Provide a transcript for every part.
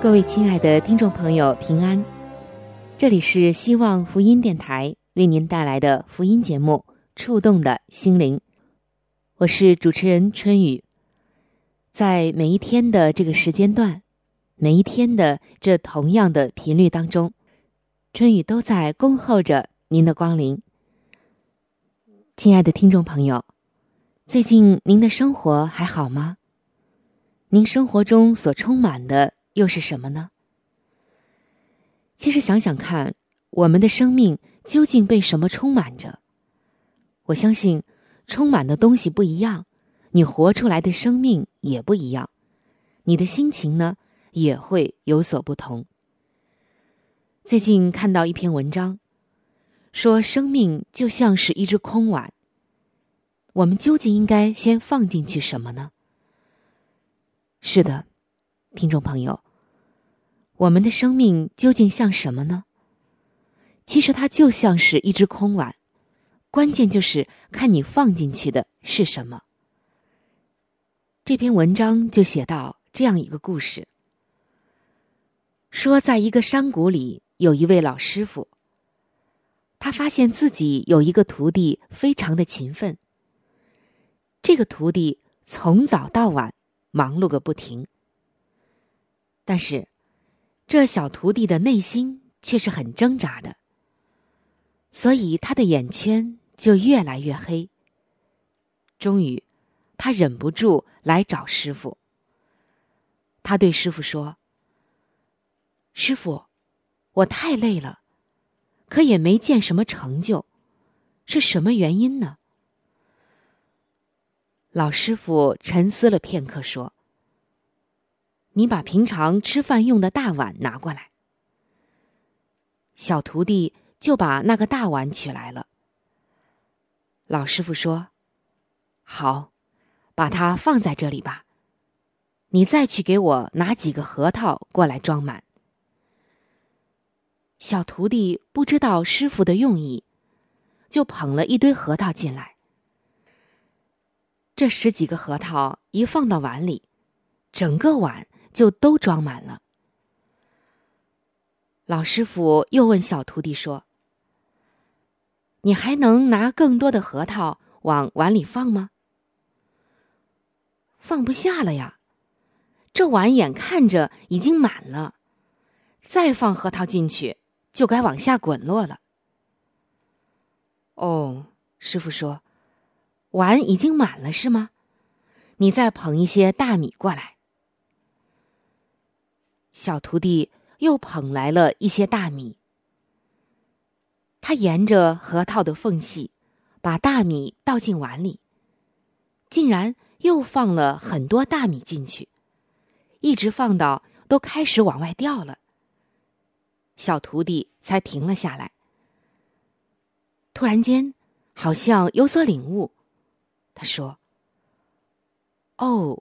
各位亲爱的听众朋友，平安！这里是希望福音电台为您带来的福音节目触动的心灵，我是主持人春雨。在每一天的这个时间段，每一天的这同样的频率当中，春雨都在恭候着您的光临。亲爱的听众朋友，最近您的生活还好吗？您生活中所充满的又是什么呢？其实想想看，我们的生命究竟被什么充满着？我相信充满的东西不一样，你活出来的生命也不一样，你的心情呢也会有所不同。最近看到一篇文章说，生命就像是一只空碗，我们究竟应该先放进去什么呢？是的，听众朋友，我们的生命究竟像什么呢？其实它就像是一只空碗，关键就是看你放进去的是什么。这篇文章就写到这样一个故事，说在一个山谷里有一位老师傅，他发现自己有一个徒弟非常的勤奋，这个徒弟从早到晚忙碌个不停，但是这小徒弟的内心却是很挣扎的，所以他的眼圈就越来越黑。终于他忍不住来找师傅，他对师傅说，师傅，我太累了，可也没见什么成就，是什么原因呢？老师傅沉思了片刻说，你把平常吃饭用的大碗拿过来。小徒弟就把那个大碗取来了。老师傅说，好，把它放在这里吧，你再去给我拿几个核桃过来装满。小徒弟不知道师傅的用意，就捧了一堆核桃进来。这10几个核桃一放到碗里，整个碗就都装满了。老师傅又问小徒弟说，你还能拿更多的核桃往碗里放吗？放不下了呀，这碗眼看着已经满了，再放核桃进去就该往下滚落了。哦，师傅说，碗已经满了是吗？你再捧一些大米过来。小徒弟又捧来了一些大米，他沿着核桃的缝隙把大米倒进碗里，竟然又放了很多大米进去，一直放到都开始往外掉了，小徒弟才停了下来。突然间好像有所领悟，他说，哦，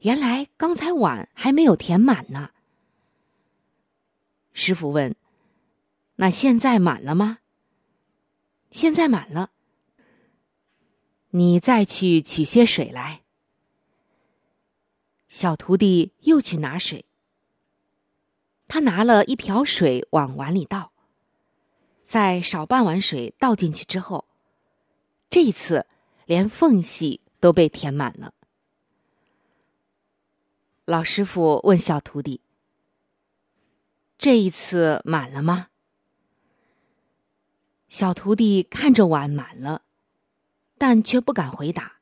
原来刚才碗还没有填满呢。师傅问，那现在满了吗？现在满了，你再去取些水来。小徒弟又去拿水，他拿了一瓢水往碗里倒，在少半碗水倒进去之后，这一次连缝隙都被填满了。老师傅问小徒弟：“这一次满了吗？”小徒弟看着碗满了，但却不敢回答。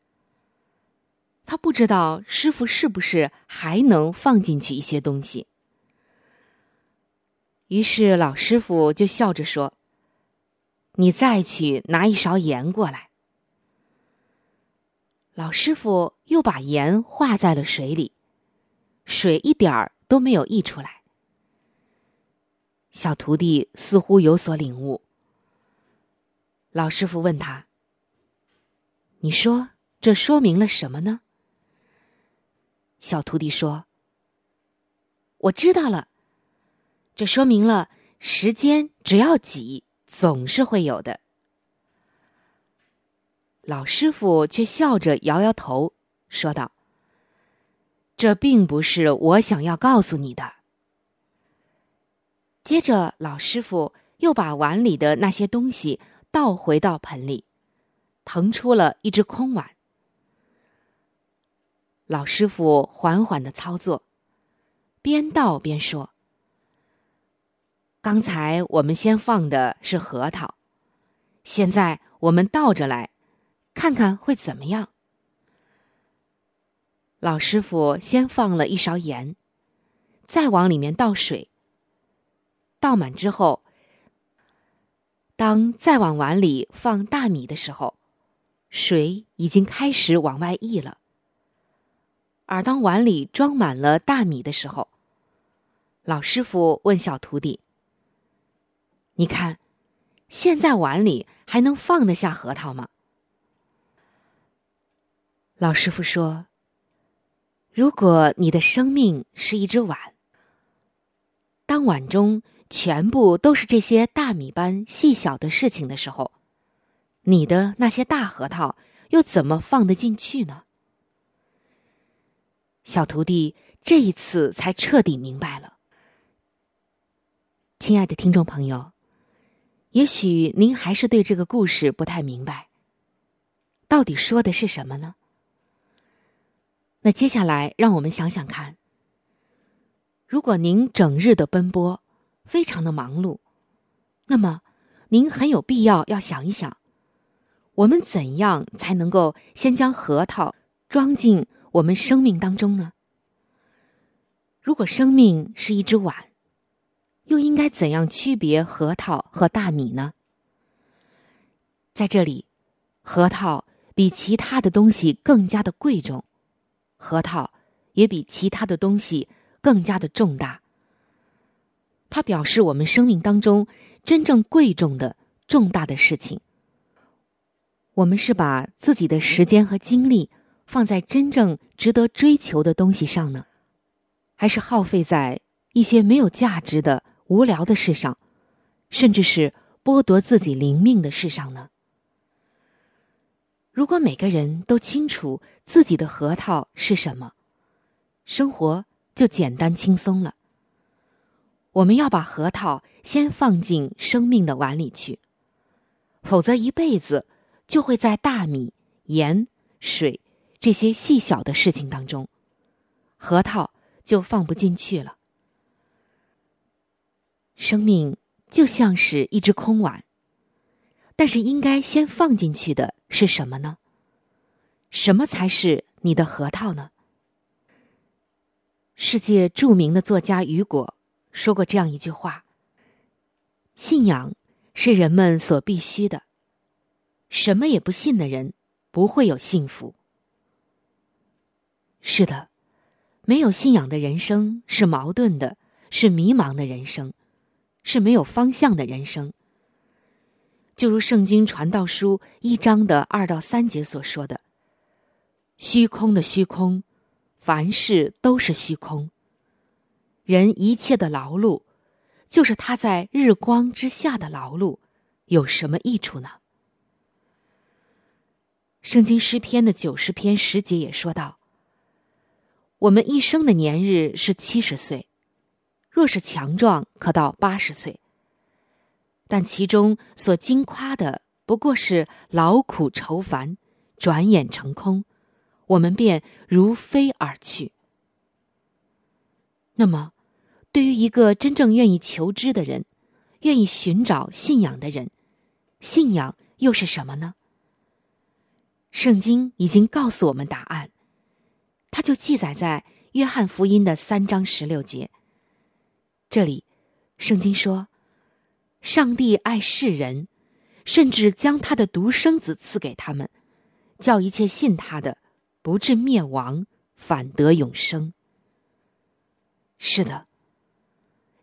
他不知道师傅是不是还能放进去一些东西。于是老师傅就笑着说：“你再去拿一勺盐过来。”老师傅又把盐化在了水里。水一点儿都没有溢出来。小徒弟似乎有所领悟。老师傅问他：“你说这说明了什么呢？”小徒弟说：“我知道了，这说明了时间只要挤，总是会有的。”老师傅却笑着摇摇头，说道：“这并不是我想要告诉你的。”接着老师傅又把碗里的那些东西倒回到盆里，腾出了一只空碗。老师傅缓缓地操作，边倒边说：“刚才我们先放的是核桃，现在我们倒着来，看看会怎么样。”老师傅先放了一勺盐，再往里面倒水。倒满之后，当再往碗里放大米的时候，水已经开始往外溢了。而当碗里装满了大米的时候，老师傅问小徒弟：“你看，现在碗里还能放得下核桃吗？”老师傅说：“如果你的生命是一只碗，当碗中全部都是这些大米般细小的事情的时候，你的那些大核桃又怎么放得进去呢？”小徒弟这一次才彻底明白了。亲爱的听众朋友，也许您还是对这个故事不太明白，到底说的是什么呢？那接下来让我们想想看，如果您整日的奔波，非常的忙碌，那么您很有必要要想一想，我们怎样才能够先将核桃装进我们生命当中呢？如果生命是一只碗，又应该怎样区别核桃和大米呢？在这里，核桃比其他的东西更加的贵重，核桃也比其他的东西更加的重大，它表示我们生命当中真正贵重的重大的事情。我们是把自己的时间和精力放在真正值得追求的东西上呢，还是耗费在一些没有价值的无聊的事上，甚至是剥夺自己灵命的事上呢？如果每个人都清楚自己的核桃是什么，生活就简单轻松了。我们要把核桃先放进生命的碗里去，否则一辈子就会在大米、盐、水这些细小的事情当中，核桃就放不进去了。生命就像是一只空碗，但是应该先放进去的是什么呢？什么才是你的核桃呢？世界著名的作家雨果说过这样一句话：“信仰是人们所必须的，什么也不信的人不会有幸福。”是的，没有信仰的人生是矛盾的，是迷茫的人生，是没有方向的人生。就如圣经传道书1章的2到3节所说的：“虚空的虚空，凡事都是虚空。人一切的劳碌，就是他在日光之下的劳碌，有什么益处呢？”圣经诗篇的90篇10节也说道：“我们一生的年日是70岁，若是强壮，可到80岁。但其中所经夸的不过是劳苦愁烦，转眼成空，我们便如飞而去。”那么，对于一个真正愿意求知的人，愿意寻找信仰的人，信仰又是什么呢？圣经已经告诉我们答案，它就记载在约翰福音的3章16节。这里，圣经说，上帝爱世人，甚至将他的独生子赐给他们，叫一切信他的不至灭亡，反得永生。是的，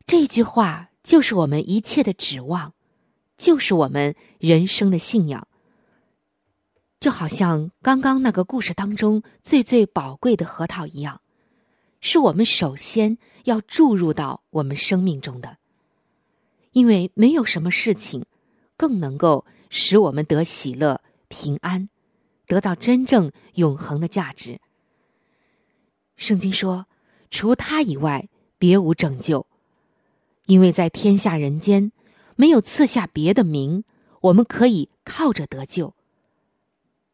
这句话就是我们一切的指望，就是我们人生的信仰。就好像刚刚那个故事当中最最宝贵的核桃一样，是我们首先要注入到我们生命中的。因为没有什么事情更能够使我们得喜乐、平安，得到真正永恒的价值。圣经说，除他以外，别无拯救。因为在天下人间，没有赐下别的名，我们可以靠着得救。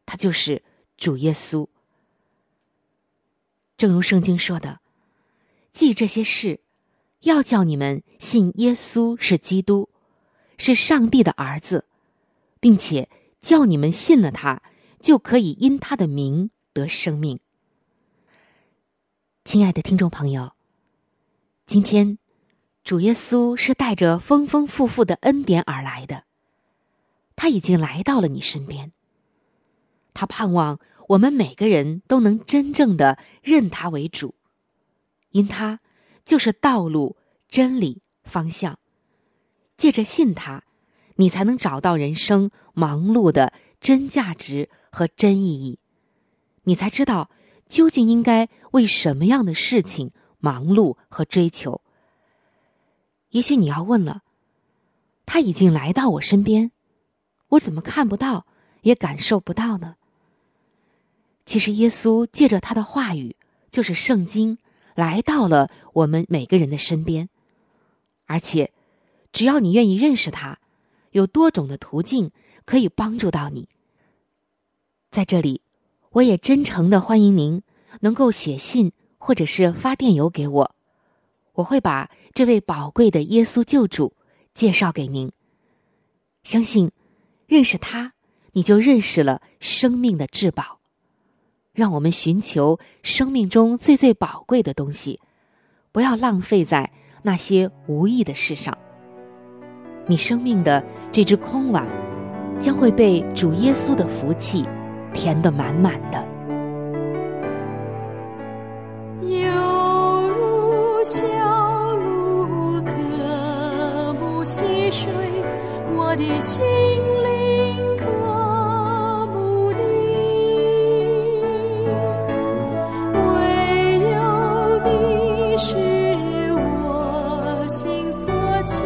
他就是主耶稣。正如圣经说的，记这些事，要叫你们信耶稣是基督，是上帝的儿子，并且叫你们信了他，就可以因他的名得生命。亲爱的听众朋友，今天主耶稣是带着丰丰富富的恩典而来的，他已经来到了你身边。他盼望我们每个人都能真正的认他为主，因他就是道路、真理、方向。借着信他，你才能找到人生忙碌的真价值和真意义，你才知道究竟应该为什么样的事情忙碌和追求。也许你要问了，他已经来到我身边，我怎么看不到，也感受不到呢？其实耶稣借着他的话语，就是圣经，来到了我们每个人的身边。而且只要你愿意认识他，有多种的途径可以帮助到你。在这里，我也真诚地欢迎您能够写信或者是发电邮给我，我会把这位宝贵的耶稣救主介绍给您。相信认识他，你就认识了生命的至宝。让我们寻求生命中最最宝贵的东西，不要浪费在那些无益的事上。你生命的这只空碗，将会被主耶稣的福气填得满满的。有如小鹿渴慕溪水，我的心灵渴慕你，唯有你是我心所求，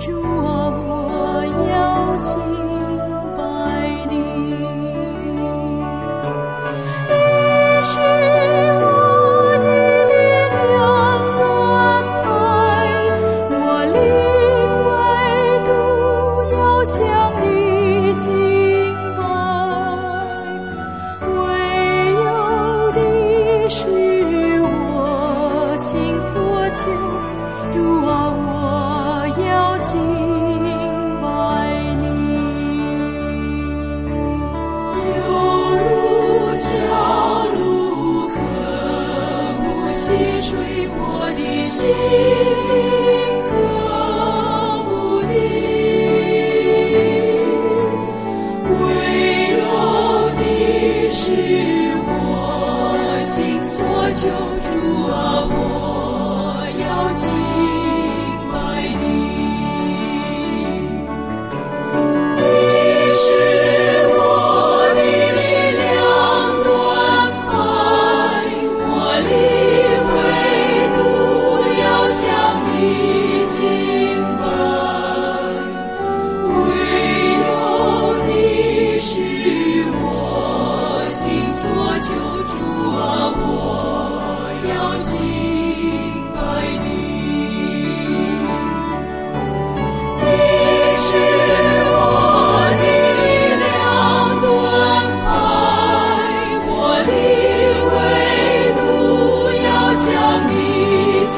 主啊，我要敬拜你，你是我的力量安排，我灵唯独要向你敬拜，唯有你是我心所求，主啊，我要记小路可不细水，我的心灵可不定，唯有你是我心所求，主啊，我要敬拜你，你是敬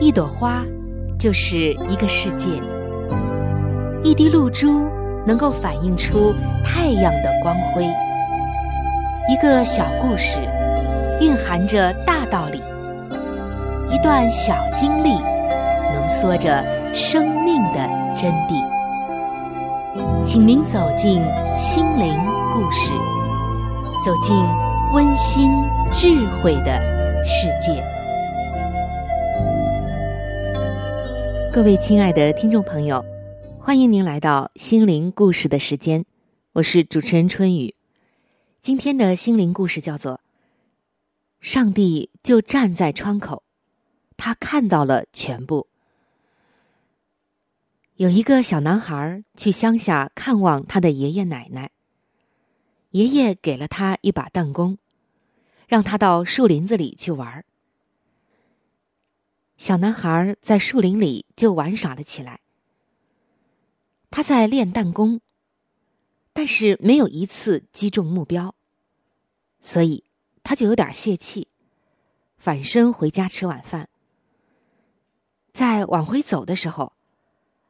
一朵花就是一个世界，一滴露珠能够反映出太阳的光辉，一个小故事蕴含着大道理，一段小经历浓缩着生命的真谛。请您走进心灵故事，走进温馨智慧的世界。各位亲爱的听众朋友，欢迎您来到心灵故事的时间，我是主持人春雨。今天的心灵故事叫做《上帝就站在窗口，他看到了全部》。有一个小男孩去乡下看望他的爷爷奶奶，爷爷给了他一把弹弓，让他到树林子里去玩。小男孩在树林里就玩耍了起来，他在练弹弓，但是没有一次击中目标，所以他就有点泄气，返身回家吃晚饭。在往回走的时候，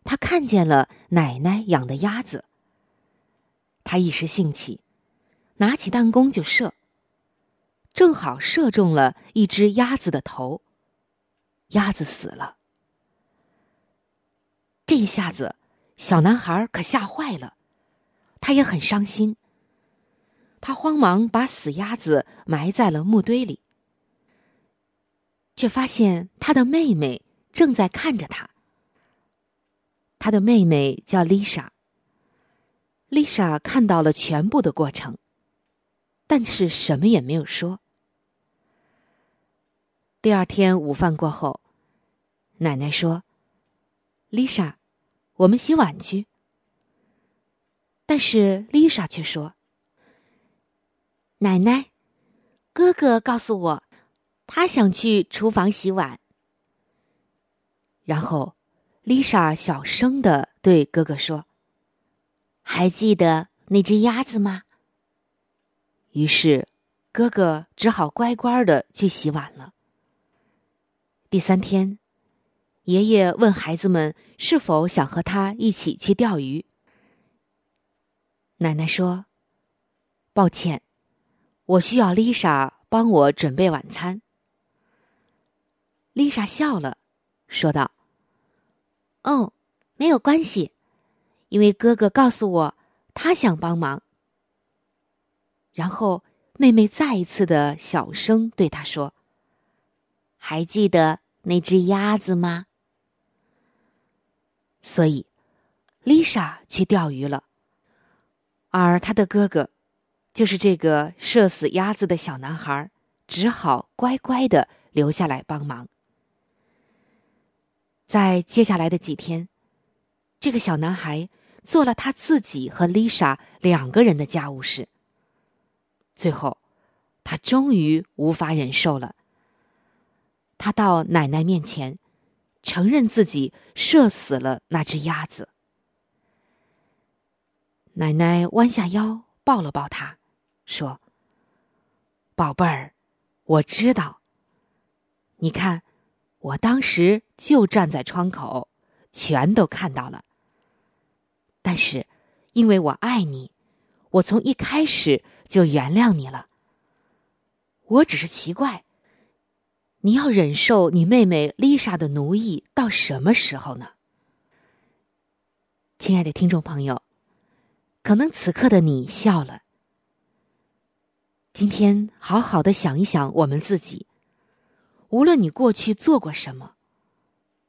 他看见了奶奶养的鸭子，他一时兴起，拿起弹弓就射，正好射中了一只鸭子的头，鸭子死了。这一下子小男孩可吓坏了，他也很伤心，他慌忙把死鸭子埋在了木堆里，却发现他的妹妹正在看着他。他的妹妹叫 Lisa 看到了全部的过程，但是什么也没有说。第二天午饭过后，奶奶说 Lisa 我们洗碗去，但是 Lisa 却说，奶奶，哥哥告诉我他想去厨房洗碗。然后 Lisa 小声地对哥哥说，还记得那只鸭子吗？于是哥哥只好乖乖地去洗碗了。第三天，爷爷问孩子们是否想和他一起去钓鱼。奶奶说，抱歉，我需要 Lisa 帮我准备晚餐。 Lisa 笑了，说道，哦，没有关系，因为哥哥告诉我他想帮忙。然后妹妹再一次的小声对他说，还记得那只鸭子吗？所以 Lisa 去钓鱼了，而她的哥哥，就是这个射死鸭子的小男孩，只好乖乖地留下来帮忙。在接下来的几天，这个小男孩做了他自己和 Lisa 两个人的家务事。最后他终于无法忍受了，他到奶奶面前，承认自己射死了那只鸭子。奶奶弯下腰抱了抱他，说，宝贝儿，我知道，你看，我当时就站在窗口，全都看到了。但是，因为我爱你，我从一开始就原谅你了。我只是奇怪，你要忍受你妹妹 Lisa 的奴役到什么时候呢？亲爱的听众朋友，可能此刻的你笑了。今天好好的想一想我们自己，无论你过去做过什么，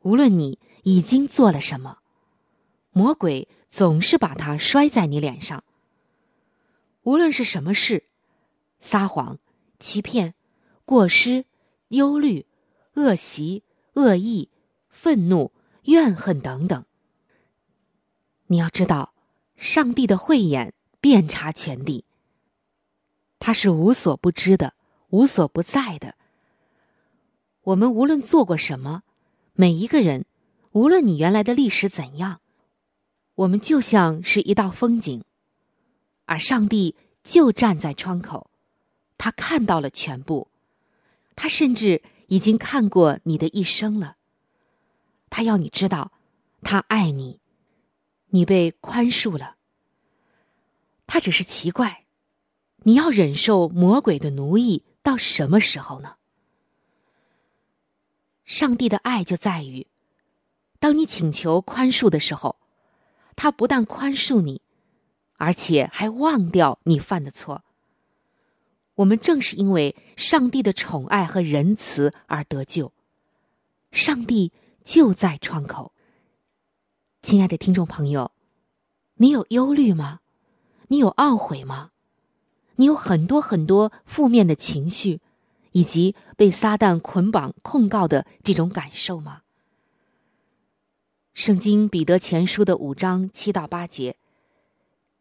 无论你已经做了什么，魔鬼总是把它摔在你脸上。无论是什么事，撒谎、欺骗、过失、忧虑、恶习、恶意、愤怒、怨恨等等，你要知道，上帝的慧眼遍察全地，他是无所不知的，无所不在的。我们无论做过什么，每一个人，无论你原来的历史怎样，我们就像是一道风景，而上帝就站在窗口，他看到了全部，他甚至已经看过你的一生了。他要你知道，他爱你，你被宽恕了。他只是奇怪，你要忍受魔鬼的奴役到什么时候呢？上帝的爱就在于，当你请求宽恕的时候，他不但宽恕你，而且还忘掉你犯的错。我们正是因为上帝的宠爱和仁慈而得救，上帝就在窗口。亲爱的听众朋友，你有忧虑吗？你有懊悔吗？你有很多很多负面的情绪，以及被撒旦捆绑控告的这种感受吗？圣经彼得前书的5章7到8节，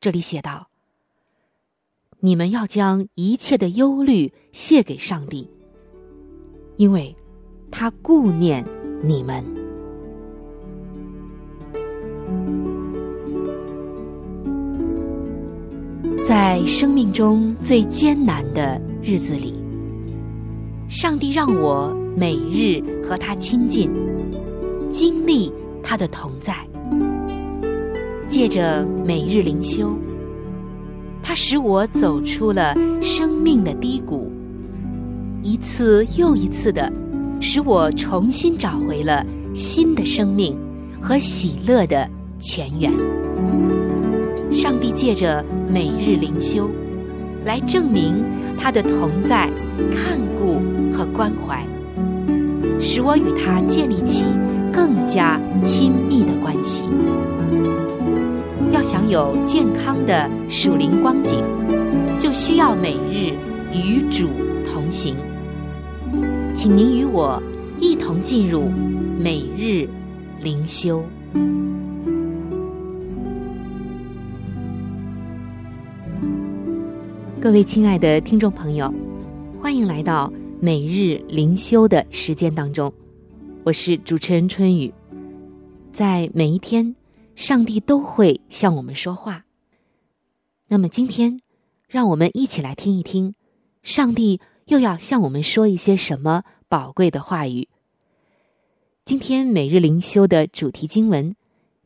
这里写道：你们要将一切的忧虑卸给上帝，因为他顾念你们。在生命中最艰难的日子里，上帝让我每日和他亲近，经历他的同在。借着每日灵修，他使我走出了生命的低谷，一次又一次的使我重新找回了新的生命和喜乐的泉源。上帝借着每日灵修来证明他的同在、看顾和关怀，使我与他建立起更加亲密的关系。要享有健康的属灵光景，就需要每日与主同行。请您与我一同进入每日灵修。各位亲爱的听众朋友，欢迎来到每日灵修的时间当中，我是主持人春雨。在每一天，上帝都会向我们说话。那么今天，让我们一起来听一听，上帝又要向我们说一些什么宝贵的话语。今天每日灵修的主题经文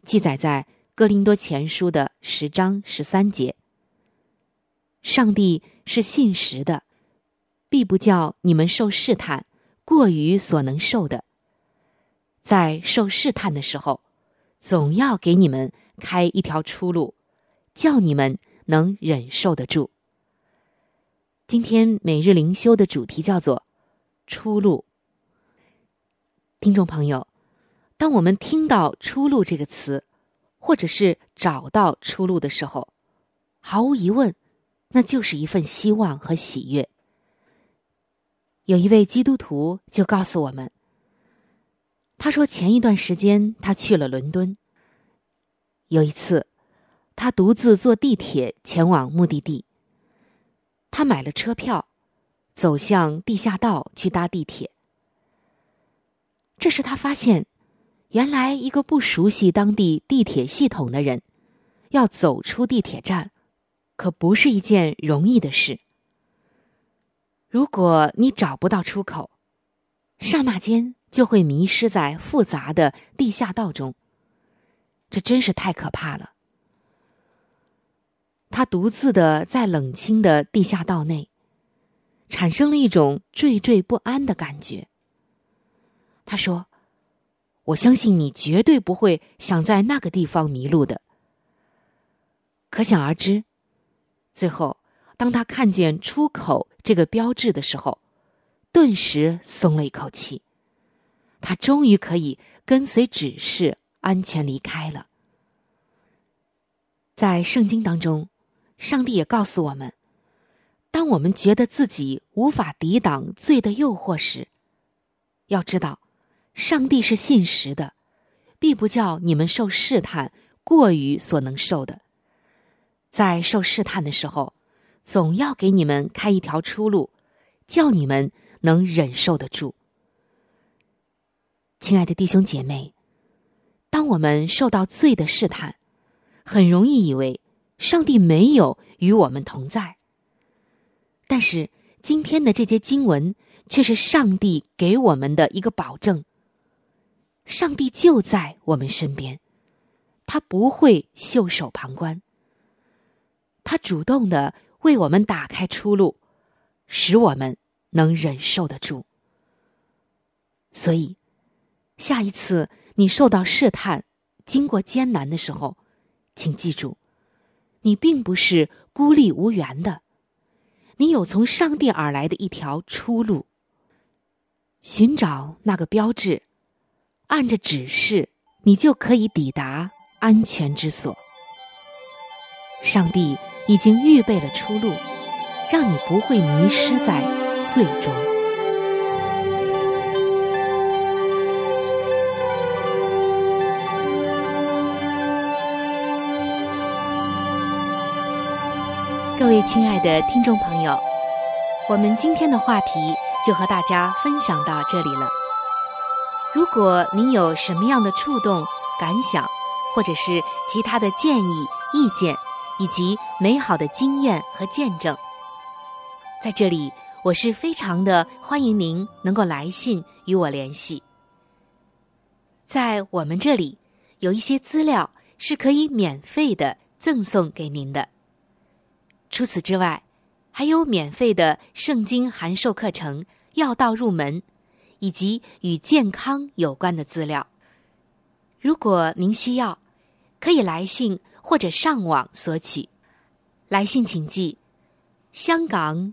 记载在哥林多前书的10章13节。上帝是信实的，必不叫你们受试探过于所能受的，在受试探的时候，总要给你们开一条出路，叫你们能忍受得住。今天每日灵修的主题叫做出路。听众朋友，当我们听到出路这个词，或者是找到出路的时候，毫无疑问，那就是一份希望和喜悦。有一位基督徒就告诉我们，他说前一段时间他去了伦敦，有一次他独自坐地铁前往目的地，他买了车票，走向地下道去搭地铁。这时他发现，原来一个不熟悉当地地铁系统的人要走出地铁站可不是一件容易的事。如果你找不到出口，刹那间就会迷失在复杂的地下道中，这真是太可怕了。他独自的在冷清的地下道内，产生了一种惴惴不安的感觉。他说：“我相信你绝对不会想在那个地方迷路的。”可想而知，最后，当他看见出口这个标志的时候，顿时松了一口气，他终于可以跟随指示安全离开了。在圣经当中，上帝也告诉我们，当我们觉得自己无法抵挡罪的诱惑时，要知道，上帝是信实的，必不叫你们受试探过于所能受的。在受试探的时候，总要给你们开一条出路，叫你们能忍受得住。亲爱的弟兄姐妹，当我们受到罪的试探，很容易以为上帝没有与我们同在。但是今天的这些经文却是上帝给我们的一个保证，上帝就在我们身边，他不会袖手旁观，他主动地为我们打开出路，使我们能忍受得住。所以下一次你受到试探，经过艰难的时候，请记住，你并不是孤立无援的，你有从上帝而来的一条出路。寻找那个标志，按着指示，你就可以抵达安全之所。上帝已经预备了出路，让你不会迷失在罪中。各位亲爱的听众朋友，我们今天的话题就和大家分享到这里了。如果您有什么样的触动、感想，或者是其他的建议、意见，以及美好的经验和见证，在这里我是非常的欢迎您能够来信与我联系。在我们这里有一些资料是可以免费的赠送给您的。除此之外，还有免费的圣经函授课程《要道入门》，以及与健康有关的资料。如果您需要，可以来信或者上网索取。来信请寄香港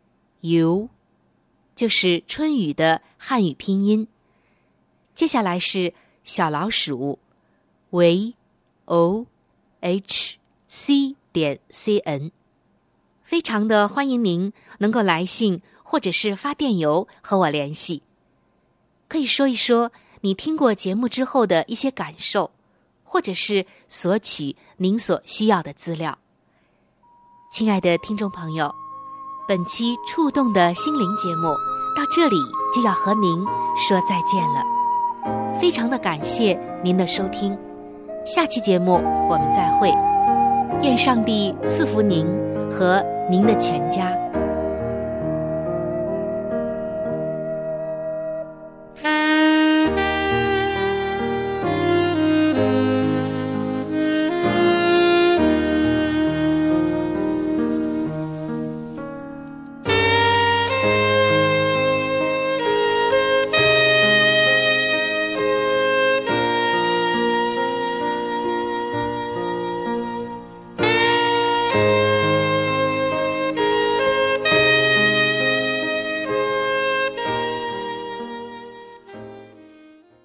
就是春雨的汉语拼音，接下来是小老鼠 VOHC.CN。非常的欢迎您能够来信或者是发电邮和我联系，可以说一说你听过节目之后的一些感受，或者是索取您所需要的资料。亲爱的听众朋友，本期触动的心灵节目到这里就要和您说再见了，非常的感谢您的收听，下期节目我们再会，愿上帝赐福您和您的全家。